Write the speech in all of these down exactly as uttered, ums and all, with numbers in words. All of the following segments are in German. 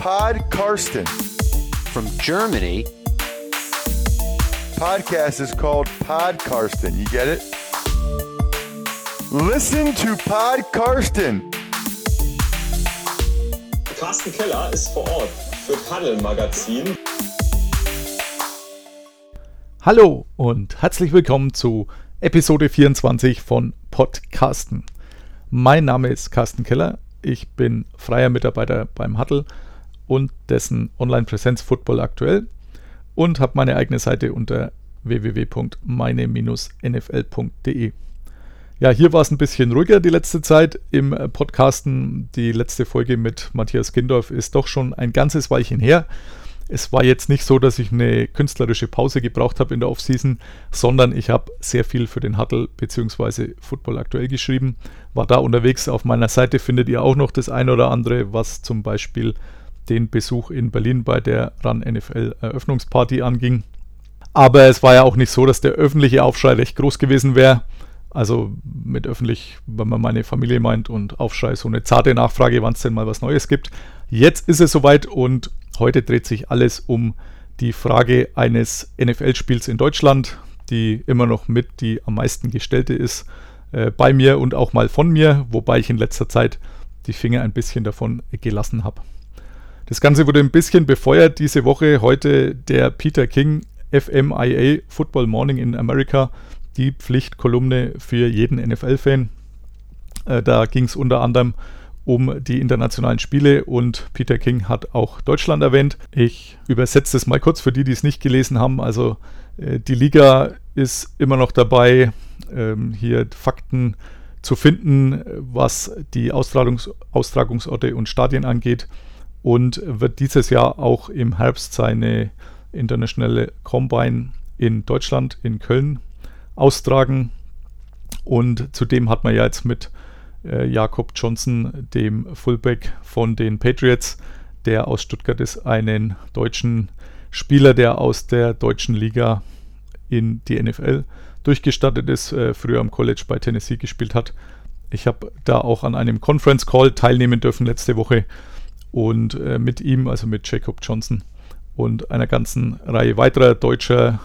Pod Carsten from Germany. Podcast is called Pod Carsten. You get it? Listen to Pod Carsten. Carsten Keller ist vor Ort für Tunnel Magazin. Hallo und herzlich willkommen zu Episode vierundzwanzig von Podcasten. Mein Name ist Carsten Keller, ich bin freier Mitarbeiter beim Huddle und dessen Online-Präsenz Football aktuell und habe meine eigene Seite unter w w w Punkt meine Bindestrich n f l Punkt d e. Ja, hier war es ein bisschen ruhiger die letzte Zeit im Podcasten. Die letzte Folge mit Matthias Gindorf ist doch schon ein ganzes Weilchen her. Es war jetzt nicht so, dass ich eine künstlerische Pause gebraucht habe in der Offseason, sondern ich habe sehr viel für den Huddle bzw. Football aktuell geschrieben, war da unterwegs. Auf meiner Seite findet ihr auch noch das ein oder andere, was zum Beispiel den Besuch in Berlin bei der Run N F L Eröffnungsparty anging. Aber es war ja auch nicht so, dass der öffentliche Aufschrei recht groß gewesen wäre. Also mit öffentlich, wenn man meine Familie meint und Aufschrei, so eine zarte Nachfrage, wann es denn mal was Neues gibt. Jetzt ist es soweit und heute dreht sich alles um die Frage eines N F L-Spiels in Deutschland, die immer noch mit die am meisten gestellte ist, äh, bei mir und auch mal von mir, wobei ich in letzter Zeit die Finger ein bisschen davon gelassen habe. Das Ganze wurde ein bisschen befeuert diese Woche. Heute der Peter King, F M I A, Football Morning in America, die Pflichtkolumne für jeden N F L-Fan. Äh, da ging es unter anderem um die internationalen Spiele und Peter King hat auch Deutschland erwähnt. Ich übersetze es mal kurz für die, die es nicht gelesen haben. Also äh, die Liga ist immer noch dabei, ähm, hier Fakten zu finden, was die Austragungs- Austragungsorte und Stadien angeht, und wird dieses Jahr auch im Herbst seine internationale Combine in Deutschland, in Köln, austragen. Und zudem hat man ja jetzt mit äh, Jakob Johnson, dem Fullback von den Patriots, der aus Stuttgart ist, einen deutschen Spieler, der aus der deutschen Liga in die N F L durchgestattet ist, äh, früher am College bei Tennessee gespielt hat. Ich habe da auch an einem Conference Call teilnehmen dürfen letzte Woche und äh, mit ihm, also mit Jakob Johnson und einer ganzen Reihe weiterer deutscher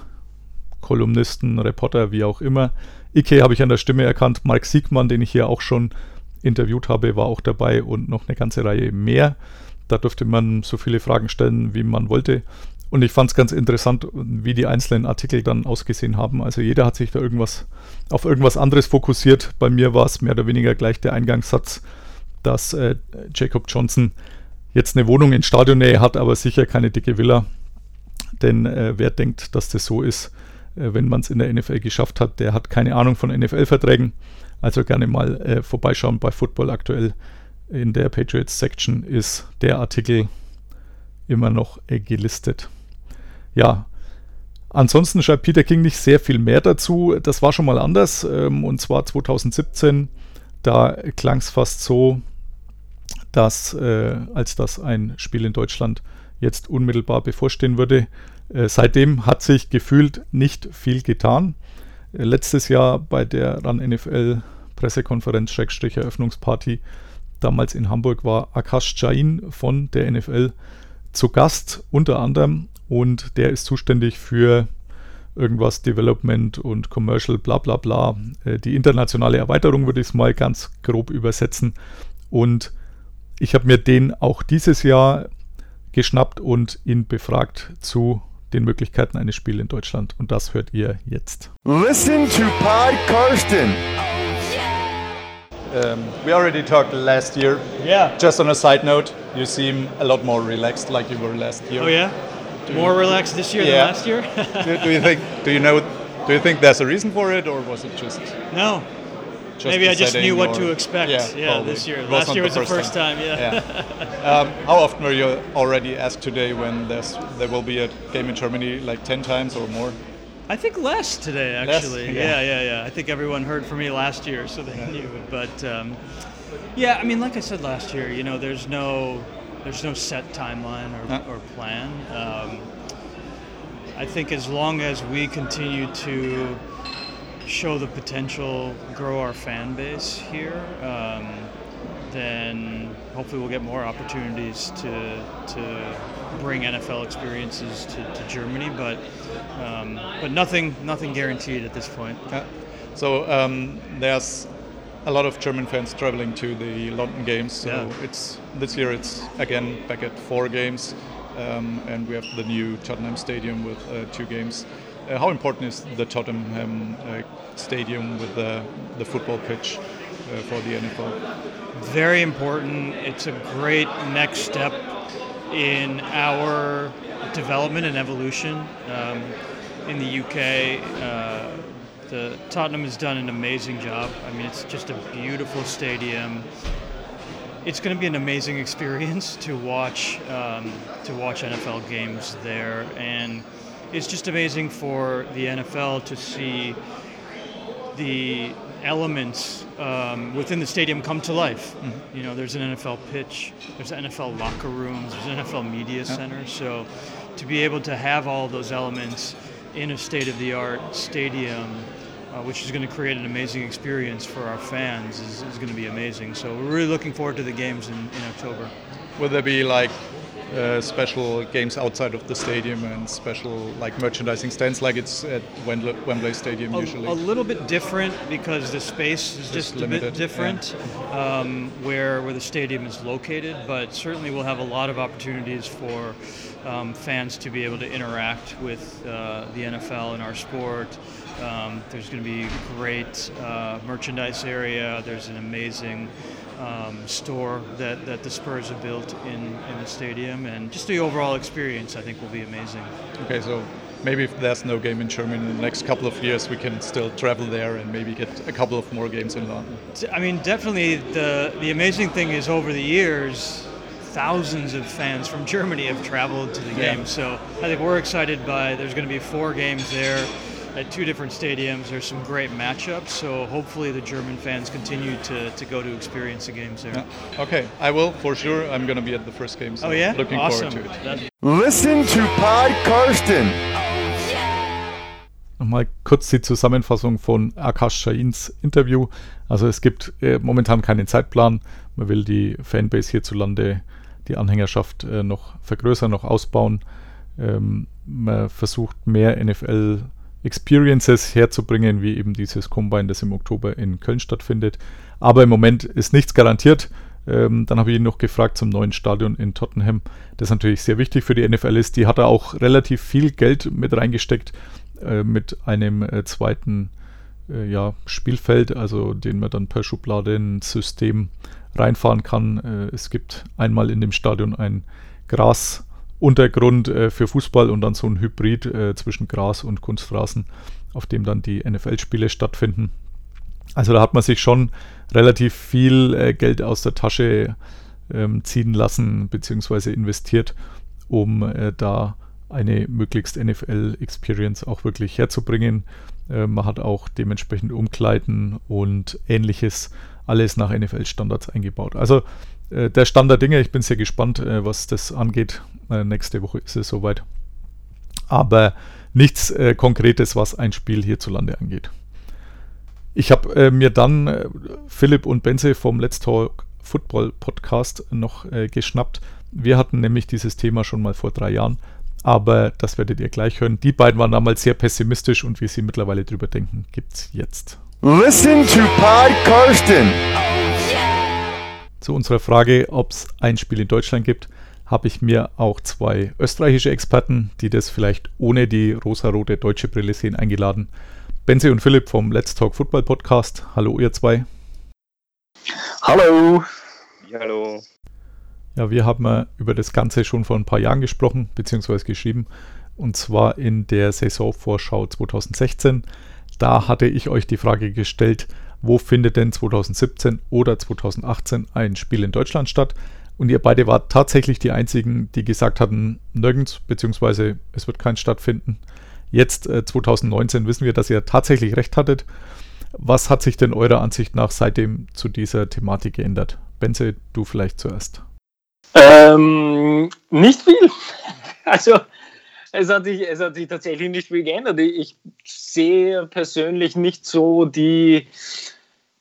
Kolumnisten, Reporter, wie auch immer. Ike habe ich an der Stimme erkannt, Mark Siegmann, den ich hier auch schon interviewt habe, war auch dabei und noch eine ganze Reihe mehr. Da durfte man so viele Fragen stellen, wie man wollte. Und ich fand es ganz interessant, wie die einzelnen Artikel dann ausgesehen haben. Also jeder hat sich da irgendwas auf irgendwas anderes fokussiert. Bei mir war es mehr oder weniger gleich der Eingangssatz, dass äh, Jakob Johnson jetzt eine Wohnung in Stadionnähe hat, aber sicher keine dicke Villa. Denn äh, wer denkt, dass das so ist, wenn man es in der N F L geschafft hat, der hat keine Ahnung von N F L-Verträgen. Also gerne mal äh, vorbeischauen bei Football aktuell. In der Patriots-Section ist der Artikel immer noch äh, gelistet. Ja, ansonsten schreibt Peter King nicht sehr viel mehr dazu. Das war schon mal anders, ähm, und zwar zwanzig siebzehn. Da klang es fast so, dass äh, als dass ein Spiel in Deutschland jetzt unmittelbar bevorstehen würde. Seitdem hat sich gefühlt nicht viel getan. Letztes Jahr bei der Run N F L Pressekonferenz Eröffnungsparty, damals in Hamburg, war Akash Jain von der N F L zu Gast unter anderem, und der ist zuständig für irgendwas Development und Commercial bla bla bla. Die internationale Erweiterung würde ich es mal ganz grob übersetzen, und ich habe mir den auch dieses Jahr geschnappt und ihn befragt zu den Möglichkeiten eines Spiels in Deutschland. Und das hört ihr jetzt. Listen to Pod Carsten. Um, we already talked last year. Yeah. Just on a side note, you seem a lot more relaxed, like you were last year. Oh yeah. More you, relaxed this year yeah. than last year. do, do you think? Do you know? Do you think there's a reason for it, or was it just? No. Just Maybe I just knew what to expect. Yeah, yeah this year. Last year was the first time. time yeah. yeah. Um, how often were you already asked today when there's there will be a game in Germany, like ten times or more? I think less today, actually. Less? Yeah. yeah, yeah, yeah. I think everyone heard from me last year, so they yeah. knew. But um, yeah, I mean, like I said last year, you know, there's no there's no set timeline or, huh? or plan. Um, I think as long as we continue to show the potential, grow our fan base here, um, then hopefully we'll get more opportunities to to bring N F L experiences to, to Germany, but um, but nothing nothing guaranteed at this point. Yeah. So um, there's a lot of German fans traveling to the London games. So yeah. it's this year it's again back at four games, um, and we have the new Tottenham Stadium with uh, two games. Uh, how important is the Tottenham uh, Stadium with the the football pitch uh, for the N F L? Very important. It's a great next step in our development and evolution. Um, in the U K, uh, the Tottenham has done an amazing job. I mean, it's just a beautiful stadium. It's going to be an amazing experience to watch um, to watch N F L games there, and it's just amazing for the N F L to see the elements um, within the stadium come to life. Mm-hmm. You know, there's an N F L pitch, there's N F L locker rooms, there's an N F L media yep. center. So to be able to have all those elements in a state-of-the-art stadium, uh, which is going to create an amazing experience for our fans, is, is going to be amazing. So we're really looking forward to the games in, in October. Will there be like Uh, special games outside of the stadium and special like merchandising stands like it's at Wembley, Wembley Stadium a, usually? A little bit different because the space is just, just a bit different yeah. um, where where the stadium is located, but certainly we'll have a lot of opportunities for um, fans to be able to interact with uh, the N F L and our sport. Um, there's going to be great uh, merchandise area. There's an amazing Um, store that, that the Spurs have built in, in the stadium, and just the overall experience I think will be amazing. Okay, so maybe if there's no game in Germany in the next couple of years, we can still travel there and maybe get a couple of more games in London. I mean, definitely the the amazing thing is over the years, thousands of fans from Germany have traveled to the yeah. game, so I think we're excited by there's going to be four games there at two different stadiums. There's some great matchups, so hopefully the German fans continue to, to go to experience the games there. Yeah. Okay, I will for sure. I'm going to be at the first game, so oh, yeah? looking awesome. forward to it. That's- Listen to Pod Carsten. Nochmal kurz die Zusammenfassung von Akash Jains Interview. Also es gibt äh, momentan keinen Zeitplan. Man will die Fanbase hierzulande, die Anhängerschaft äh, noch vergrößern, noch ausbauen. Ähm, man versucht mehr N F L Experiences herzubringen, wie eben dieses Combine, das im Oktober in Köln stattfindet. Aber im Moment ist nichts garantiert. Ähm, dann habe ich ihn noch gefragt zum neuen Stadion in Tottenham, das natürlich sehr wichtig für die N F L ist. Die hat er auch relativ viel Geld mit reingesteckt, äh, mit einem äh, zweiten äh, ja, Spielfeld, also den man dann per Schubladensystem reinfahren kann. Äh, es gibt einmal in dem Stadion ein Gras Untergrund äh, für Fußball und dann so ein Hybrid äh, zwischen Gras und Kunstrasen, auf dem dann die N F L-Spiele stattfinden. Also da hat man sich schon relativ viel äh, Geld aus der Tasche ähm, ziehen lassen bzw. investiert, um äh, da eine möglichst N F L-Experience auch wirklich herzubringen. Äh, man hat auch dementsprechend Umkleiden und Ähnliches, alles nach N F L-Standards eingebaut. Also äh, der Stand der Dinge, ich bin sehr gespannt, äh, was das angeht. Nächste Woche ist es soweit. Aber nichts äh, Konkretes, was ein Spiel hierzulande angeht. Ich habe äh, mir dann äh, Philipp und Benzi vom Let's Talk Football Podcast noch äh, geschnappt. Wir hatten nämlich dieses Thema schon mal vor drei Jahren, aber das werdet ihr gleich hören. Die beiden waren damals sehr pessimistisch und wie sie mittlerweile drüber denken, gibt's jetzt. Listen to Pod Carsten. Zu unserer Frage, ob es ein Spiel in Deutschland gibt, habe ich mir auch zwei österreichische Experten, die das vielleicht ohne die rosarote deutsche Brille sehen, eingeladen. Benzi und Philipp vom Let's Talk Football Podcast. Hallo ihr zwei. Hallo. Hallo. Ja, wir haben über das Ganze schon vor ein paar Jahren gesprochen, beziehungsweise geschrieben, und zwar in der Saisonvorschau zwanzig sechzehn. Da hatte ich euch die Frage gestellt, wo findet denn zwanzig siebzehn oder zwanzig achtzehn ein Spiel in Deutschland statt? Und ihr beide wart tatsächlich die einzigen, die gesagt hatten, nirgends, beziehungsweise es wird kein stattfinden. Jetzt äh, zwanzig neunzehn wissen wir, dass ihr tatsächlich recht hattet. Was hat sich denn eurer Ansicht nach seitdem zu dieser Thematik geändert? Benzi, du vielleicht zuerst. Ähm, nicht viel. Also es hat sich, es hat sich tatsächlich nicht viel geändert. Ich sehe persönlich nicht so die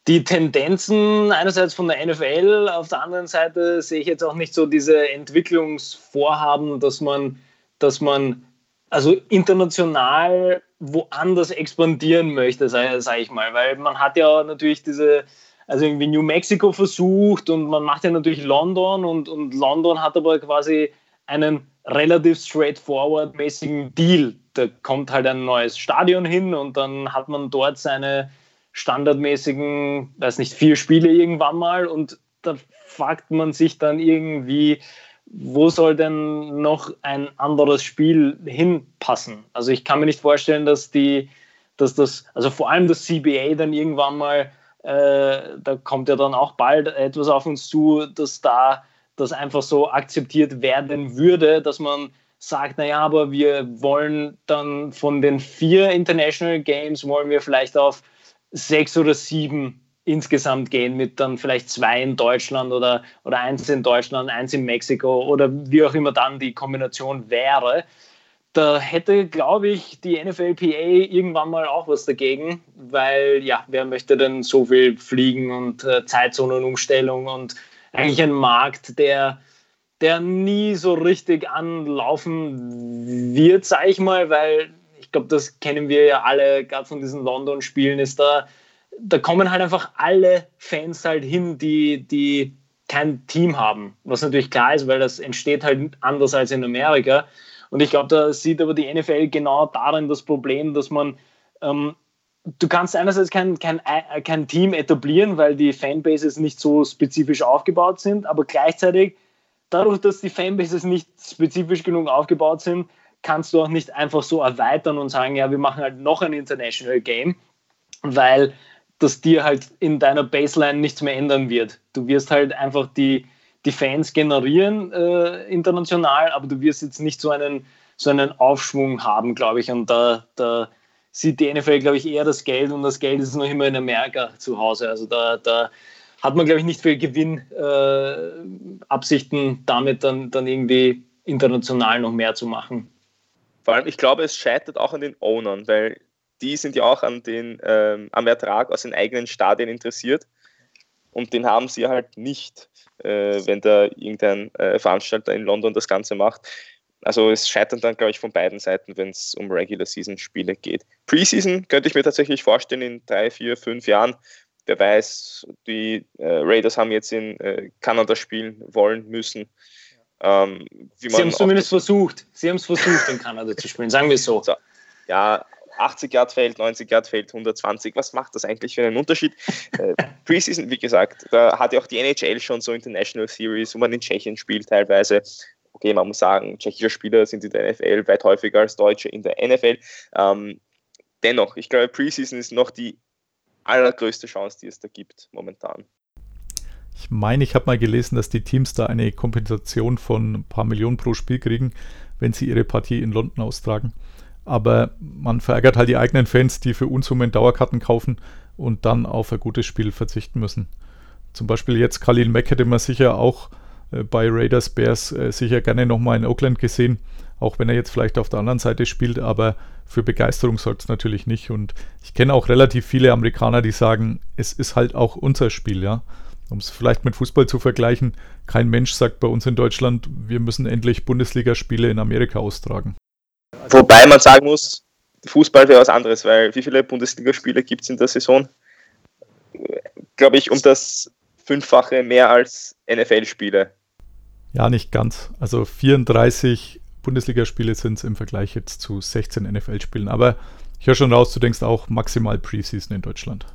die Tendenzen einerseits von der N F L, auf der anderen Seite sehe ich jetzt auch nicht so diese Entwicklungsvorhaben, dass man, dass man also international woanders expandieren möchte, sage sag ich mal, weil man hat ja natürlich diese, also irgendwie New Mexico versucht und man macht ja natürlich London und, und London hat aber quasi einen relativ straightforward-mäßigen Deal. Da kommt halt ein neues Stadion hin und dann hat man dort seine standardmäßigen, weiß nicht, vier Spiele irgendwann mal und da fragt man sich dann irgendwie, wo soll denn noch ein anderes Spiel hinpassen? Also ich kann mir nicht vorstellen, dass die, dass das, also vor allem das C B A dann irgendwann mal, äh, da kommt ja dann auch bald etwas auf uns zu, dass da das einfach so akzeptiert werden würde, dass man sagt, naja, aber wir wollen dann von den vier International Games wollen wir vielleicht auf sechs oder sieben insgesamt gehen, mit dann vielleicht zwei in Deutschland oder, oder eins in Deutschland, eins in Mexiko oder wie auch immer dann die Kombination wäre. Da hätte, glaube ich, die N F L P A irgendwann mal auch was dagegen, weil, ja, wer möchte denn so viel fliegen und äh, Zeitzonenumstellung und eigentlich ein Markt, der, der nie so richtig anlaufen wird, sage ich mal, weil ich glaube, das kennen wir ja alle, gerade von diesen London-Spielen ist da, da kommen halt einfach alle Fans halt hin, die, die kein Team haben, was natürlich klar ist, weil das entsteht halt anders als in Amerika und ich glaube, da sieht aber die N F L genau darin das Problem, dass man, ähm, du kannst einerseits kein, kein, kein Team etablieren, weil die Fanbases nicht so spezifisch aufgebaut sind, aber gleichzeitig, dadurch, dass die Fanbases nicht spezifisch genug aufgebaut sind, kannst du auch nicht einfach so erweitern und sagen, ja, wir machen halt noch ein International Game, weil das dir halt in deiner Baseline nichts mehr ändern wird. Du wirst halt einfach die, die Fans generieren äh, international, aber du wirst jetzt nicht so einen, so einen Aufschwung haben, glaube ich. Und da, da sieht die N F L, glaube ich, eher das Geld und das Geld ist noch immer in Amerika zu Hause. Also da, da hat man, glaube ich, nicht viel Gewinnabsichten äh, damit dann, dann irgendwie international noch mehr zu machen. Vor allem, ich glaube, es scheitert auch an den Ownern, weil die sind ja auch an den, ähm, am Ertrag aus den eigenen Stadien interessiert und den haben sie halt nicht, äh, wenn da irgendein äh, Veranstalter in London das Ganze macht. Also es scheitert dann, glaube ich, von beiden Seiten, wenn es um Regular-Season-Spiele geht. Preseason könnte ich mir tatsächlich vorstellen in drei, vier, fünf Jahren. Wer weiß, die äh, Raiders haben jetzt in äh, Kanada spielen wollen müssen. Ähm, wie man Sie haben es zumindest versucht. Sie haben es versucht, in Kanada zu spielen, sagen wir es so. so. Ja, achtzig Yard Feld, neunzig Yard Feld, hundertzwanzig, was macht das eigentlich für einen Unterschied? äh, Preseason, wie gesagt, da hat ja auch die N H L schon so International Series, wo man in Tschechien spielt teilweise. Okay, man muss sagen, tschechische Spieler sind in der N F L weit häufiger als Deutsche in der N F L. Ähm, dennoch, ich glaube, Preseason ist noch die allergrößte Chance, die es da gibt momentan. Ich meine, ich habe mal gelesen, dass die Teams da eine Kompensation von ein paar Millionen pro Spiel kriegen, wenn sie ihre Partie in London austragen. Aber man verärgert halt die eigenen Fans, die für Unsummen Dauerkarten kaufen und dann auf ein gutes Spiel verzichten müssen. Zum Beispiel jetzt Khalil Mack hätte man sicher auch äh, bei Raiders Bears äh, sicher gerne nochmal in Oakland gesehen, auch wenn er jetzt vielleicht auf der anderen Seite spielt, aber für Begeisterung sorgt es natürlich nicht. Und ich kenne auch relativ viele Amerikaner, die sagen, es ist halt auch unser Spiel, ja. Um es vielleicht mit Fußball zu vergleichen, kein Mensch sagt bei uns in Deutschland, wir müssen endlich Bundesligaspiele in Amerika austragen. Wobei man sagen muss, Fußball wäre was anderes, weil wie viele Bundesligaspiele gibt es in der Saison? Glaube ich, um das Fünffache mehr als N F L-Spiele. Ja, nicht ganz. Also vierunddreißig Bundesligaspiele sind es im Vergleich jetzt zu sechzehn N F L-Spielen. Aber ich höre schon raus, du denkst auch maximal Preseason in Deutschland.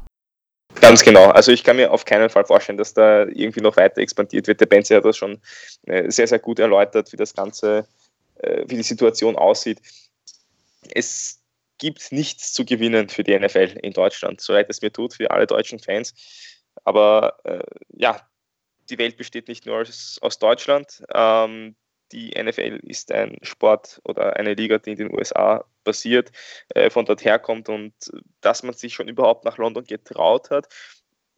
Ganz genau. Also ich kann mir auf keinen Fall vorstellen, dass da irgendwie noch weiter expandiert wird. Der Benzi hat das schon sehr, sehr gut erläutert, wie das Ganze, wie die Situation aussieht. Es gibt nichts zu gewinnen für die N F L in Deutschland, so leid es mir tut, für alle deutschen Fans. Aber äh, ja, die Welt besteht nicht nur aus, aus Deutschland. Ähm, die N F L ist ein Sport oder eine Liga, die in den U S A basiert, äh, von dort herkommt. Und dass man sich schon überhaupt nach London getraut hat,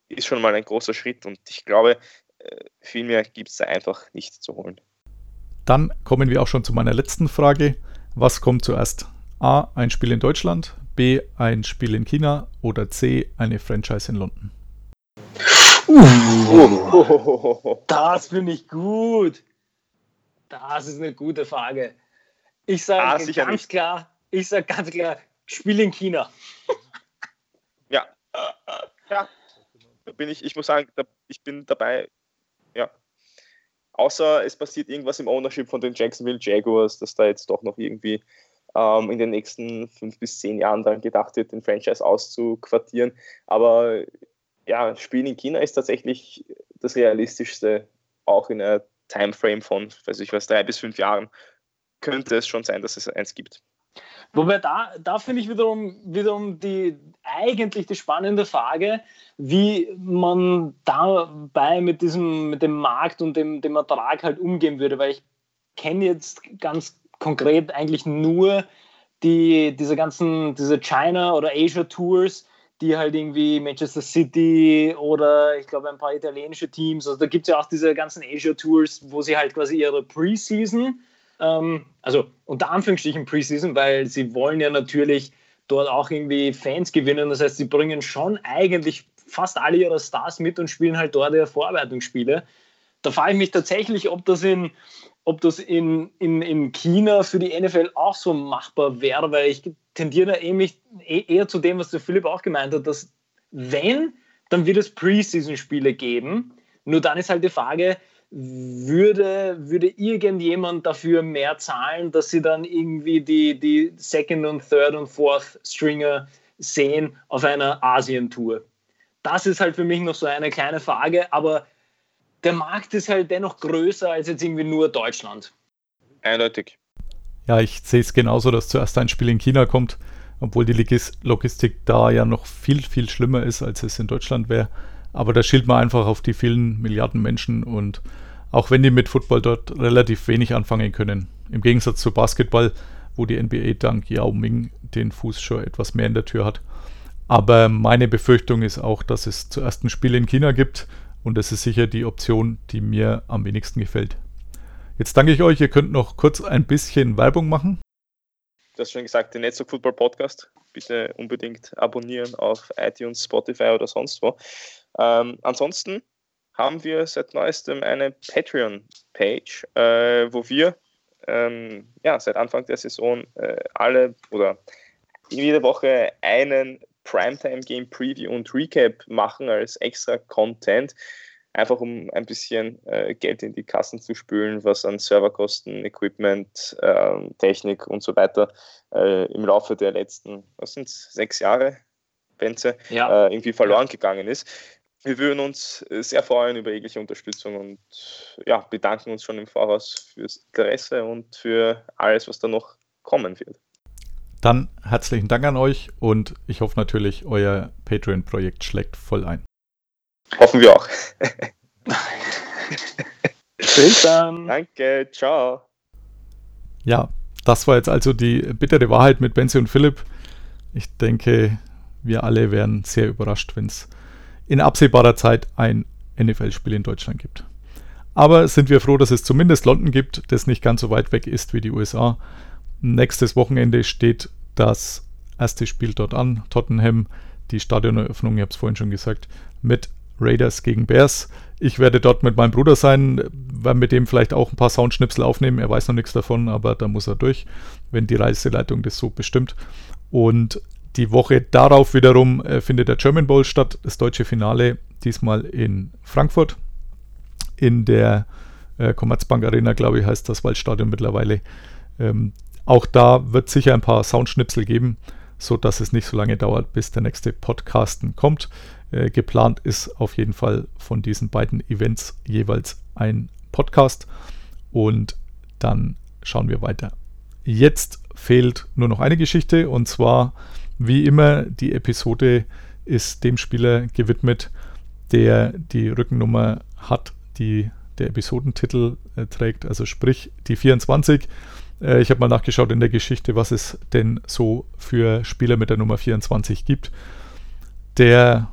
ist schon mal ein großer Schritt. Und ich glaube, äh, viel mehr gibt es da einfach nicht zu holen. Dann kommen wir auch schon zu meiner letzten Frage. Was kommt zuerst? A. Ein Spiel in Deutschland, B. Ein Spiel in China oder C. eine Franchise in London? Uh, das finde ich gut. Das ist eine gute Frage. Ich sage ah, ganz klar, ich sage ganz klar, Spiel in China. Ja. Ja. Da bin ich, ich muss sagen, da, ich bin dabei. Ja. Außer es passiert irgendwas im Ownership von den Jacksonville Jaguars, dass da jetzt doch noch irgendwie ähm, in den nächsten fünf bis zehn Jahren daran gedacht wird, den Franchise auszuquartieren. Aber ja, Spielen in China ist tatsächlich das Realistischste, auch in einer Timeframe von, weiß ich was, drei bis fünf Jahren könnte es schon sein, dass es eins gibt. Wobei da, da finde ich wiederum, wiederum die eigentlich die spannende Frage, wie man dabei mit diesem, mit dem Markt und dem, dem Ertrag halt umgehen würde, weil ich kenne jetzt ganz konkret eigentlich nur die, diese ganzen, diese China- oder Asia-Tours, die halt irgendwie Manchester City oder ich glaube ein paar italienische Teams, also da gibt es ja auch diese ganzen Asia-Tours, wo sie halt quasi ihre Preseason, ähm, also unter Anführungsstrichen Preseason, weil sie wollen ja natürlich dort auch irgendwie Fans gewinnen, das heißt, sie bringen schon eigentlich fast alle ihre Stars mit und spielen halt dort ihre Vorbereitungsspiele. Da frage ich mich tatsächlich, ob das in, ob das in, in, in China für die N F L auch so machbar wäre, weil ich tendiere da ähnlich, eher zu dem, was der Philipp auch gemeint hat, dass wenn, dann wird es Preseason-Spiele geben. Nur dann ist halt die Frage, würde, würde irgendjemand dafür mehr zahlen, dass sie dann irgendwie die, die Second- und Third- und Fourth-Stringer sehen auf einer Asien-Tour? Das ist halt für mich noch so eine kleine Frage, aber der Markt ist halt dennoch größer als jetzt irgendwie nur Deutschland. Eindeutig. Ja, ich sehe es genauso, dass zuerst ein Spiel in China kommt, obwohl die Logistik da ja noch viel, viel schlimmer ist, als es in Deutschland wäre. Aber da schielt man einfach auf die vielen Milliarden Menschen und auch wenn die mit Football dort relativ wenig anfangen können. Im Gegensatz zu Basketball, wo die N B A dank Yao Ming den Fuß schon etwas mehr in der Tür hat. Aber meine Befürchtung ist auch, dass es zuerst ein Spiel in China gibt. Und das ist sicher die Option, die mir am wenigsten gefällt. Jetzt danke ich euch. Ihr könnt noch kurz ein bisschen Werbung machen. Du hast schon gesagt, den Let's Talk Football Podcast. Bitte unbedingt abonnieren auf iTunes, Spotify oder sonst wo. Ähm, ansonsten haben wir seit neuestem eine Patreon-Page, äh, wo wir ähm, ja, seit Anfang der Saison äh, alle oder jede Woche einen Primetime Game Preview und Recap machen als extra Content, einfach um ein bisschen äh, Geld in die Kassen zu spülen, was an Serverkosten, Equipment, äh, Technik und so weiter äh, im Laufe der letzten, was sind es, sechs Jahre, Benze, ja. äh, irgendwie verloren ja. gegangen ist. Wir würden uns sehr freuen über jegliche Unterstützung und ja, bedanken uns schon im Voraus fürs Interesse und für alles, was da noch kommen wird. Dann herzlichen Dank an euch und ich hoffe natürlich, euer Patreon-Projekt schlägt voll ein. Hoffen wir auch. Bis dann. Danke, ciao. Ja, das war jetzt also die bittere Wahrheit mit Benzi und Philipp. Ich denke, wir alle wären sehr überrascht, wenn es in absehbarer Zeit ein N F L-Spiel in Deutschland gibt. Aber sind wir froh, dass es zumindest London gibt, das nicht ganz so weit weg ist wie die U S A. Nächstes Wochenende steht das erste Spiel dort an, Tottenham, die Stadioneröffnung, ich habe es vorhin schon gesagt, mit Raiders gegen Bears. Ich werde dort mit meinem Bruder sein, werde mit dem vielleicht auch ein paar Soundschnipsel aufnehmen, er weiß noch nichts davon, aber da muss er durch, wenn die Reiseleitung das so bestimmt. Und die Woche darauf wiederum äh, findet der German Bowl statt, das deutsche Finale, diesmal in Frankfurt, in der äh, Commerzbank Arena, glaube ich, heißt das Waldstadion mittlerweile. Ähm, Auch da wird es sicher ein paar Soundschnipsel geben, sodass es nicht so lange dauert, bis der nächste Podcasten kommt. Äh, geplant ist auf jeden Fall von diesen beiden Events jeweils ein Podcast und dann schauen wir weiter. Jetzt fehlt nur noch eine Geschichte und zwar, wie immer, die Episode ist dem Spieler gewidmet, der die Rückennummer hat, die der Episodentitel äh, trägt, also sprich die vierundzwanzig. Ich habe mal nachgeschaut in der Geschichte, was es denn so für Spieler mit der Nummer vierundzwanzig gibt. Der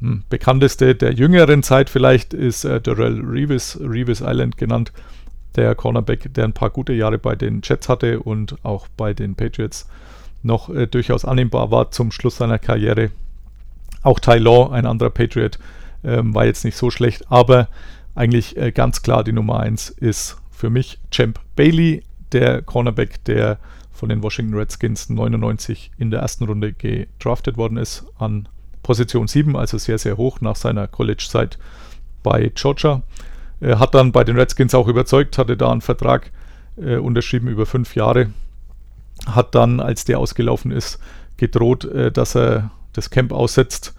hm, bekannteste der jüngeren Zeit vielleicht ist äh, Darrell Revis, Revis Island genannt, der Cornerback, der ein paar gute Jahre bei den Jets hatte und auch bei den Patriots noch äh, durchaus annehmbar war zum Schluss seiner Karriere. Auch Ty Law, ein anderer Patriot, ähm, war jetzt nicht so schlecht, aber eigentlich äh, ganz klar die Nummer eins ist für mich Champ Bailey, der Cornerback, der von den Washington Redskins neunundneunzig in der ersten Runde gedraftet worden ist, an Position sieben, also sehr, sehr hoch nach seiner College-Zeit bei Georgia. Er hat dann bei den Redskins auch überzeugt, hatte da einen Vertrag äh, unterschrieben über fünf Jahre, hat dann, als der ausgelaufen ist, gedroht, äh, dass er das Camp aussetzt,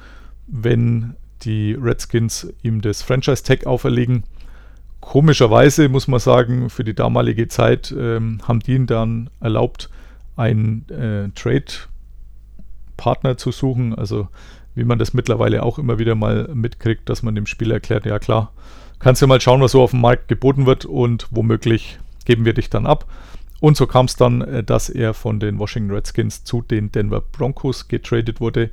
wenn die Redskins ihm das Franchise-Tag auferlegen. Komischerweise muss man sagen, für die damalige Zeit ähm, haben die ihn dann erlaubt, einen äh, Trade-Partner zu suchen. Also wie man das mittlerweile auch immer wieder mal mitkriegt, dass man dem Spieler erklärt, ja klar, kannst du mal schauen, was so auf dem Markt geboten wird und womöglich geben wir dich dann ab. Und so kam es dann, äh, dass er von den Washington Redskins zu den Denver Broncos getradet wurde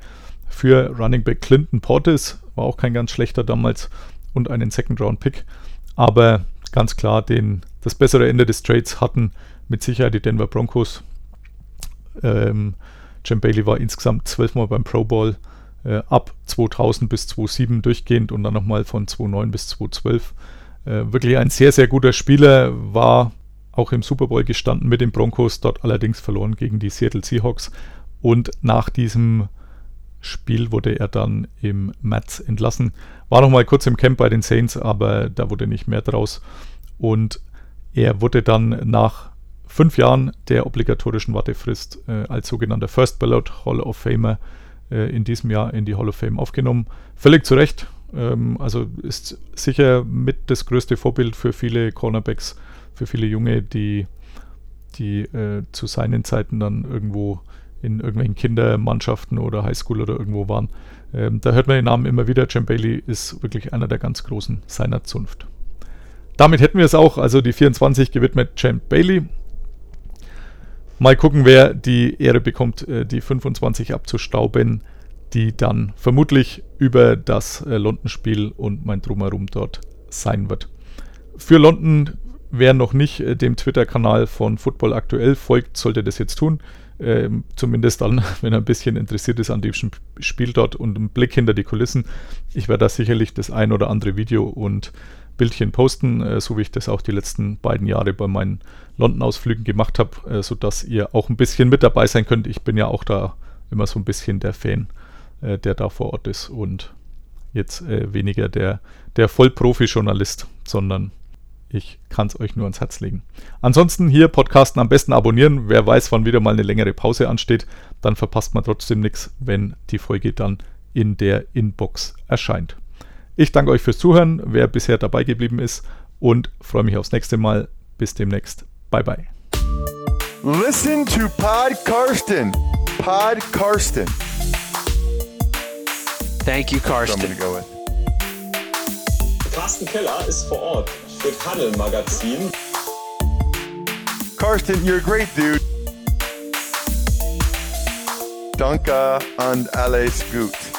für Running Back Clinton Portis, war auch kein ganz schlechter damals, und einen Second-Round-Pick. Aber ganz klar, den, das bessere Ende des Trades hatten mit Sicherheit die Denver Broncos. Ähm, Champ Bailey war insgesamt zwölfmal beim Pro Bowl, äh, ab zweitausend bis zweitausendsieben durchgehend und dann nochmal von zweitausendneun bis zweitausendzwölf. Äh, wirklich ein sehr, sehr guter Spieler, war auch im Super Bowl gestanden mit den Broncos, dort allerdings verloren gegen die Seattle Seahawks. Und nach diesem Spiel wurde er dann im März entlassen. War noch mal kurz im Camp bei den Saints, aber da wurde nicht mehr draus. Und er wurde dann nach fünf Jahren der obligatorischen Wartefrist äh, als sogenannter First Ballot Hall of Famer äh, in diesem Jahr in die Hall of Fame aufgenommen. Völlig zu Recht. Ähm, also ist sicher mit das größte Vorbild für viele Cornerbacks, für viele Junge, die, die äh, zu seinen Zeiten dann irgendwo in irgendwelchen Kindermannschaften oder Highschool oder irgendwo waren. Ähm, da hört man den Namen immer wieder. Champ Bailey ist wirklich einer der ganz Großen seiner Zunft. Damit hätten wir es auch, also die vierundzwanzig gewidmet Champ Bailey. Mal gucken, wer die Ehre bekommt, die fünfundzwanzig abzustauben, die dann vermutlich über das London-Spiel und mein Drumherum dort sein wird. Für London, wer noch nicht dem Twitter-Kanal von Football Aktuell folgt, sollte das jetzt tun. Ähm, zumindest dann, wenn er ein bisschen interessiert ist an diesem Spiel dort und einen Blick hinter die Kulissen. Ich werde da sicherlich das ein oder andere Video und Bildchen posten, äh, so wie ich das auch die letzten beiden Jahre bei meinen London-Ausflügen gemacht habe, äh, sodass ihr auch ein bisschen mit dabei sein könnt. Ich bin ja auch da immer so ein bisschen der Fan, äh, der da vor Ort ist und jetzt äh, weniger der, der Vollprofi-Journalist, sondern ich kann es euch nur ans Herz legen. Ansonsten hier Podcasten am besten abonnieren. Wer weiß, wann wieder mal eine längere Pause ansteht, dann verpasst man trotzdem nichts, wenn die Folge dann in der Inbox erscheint. Ich danke euch fürs Zuhören, wer bisher dabei geblieben ist, und freue mich aufs nächste Mal. Bis demnächst. Bye, bye. Listen to Pod Carsten. Pod Carsten. Thank you, Carsten. Go Carsten Keller ist vor Ort. With Huddle Magazin. Carsten, you're a great dude. Danke und alles Gute.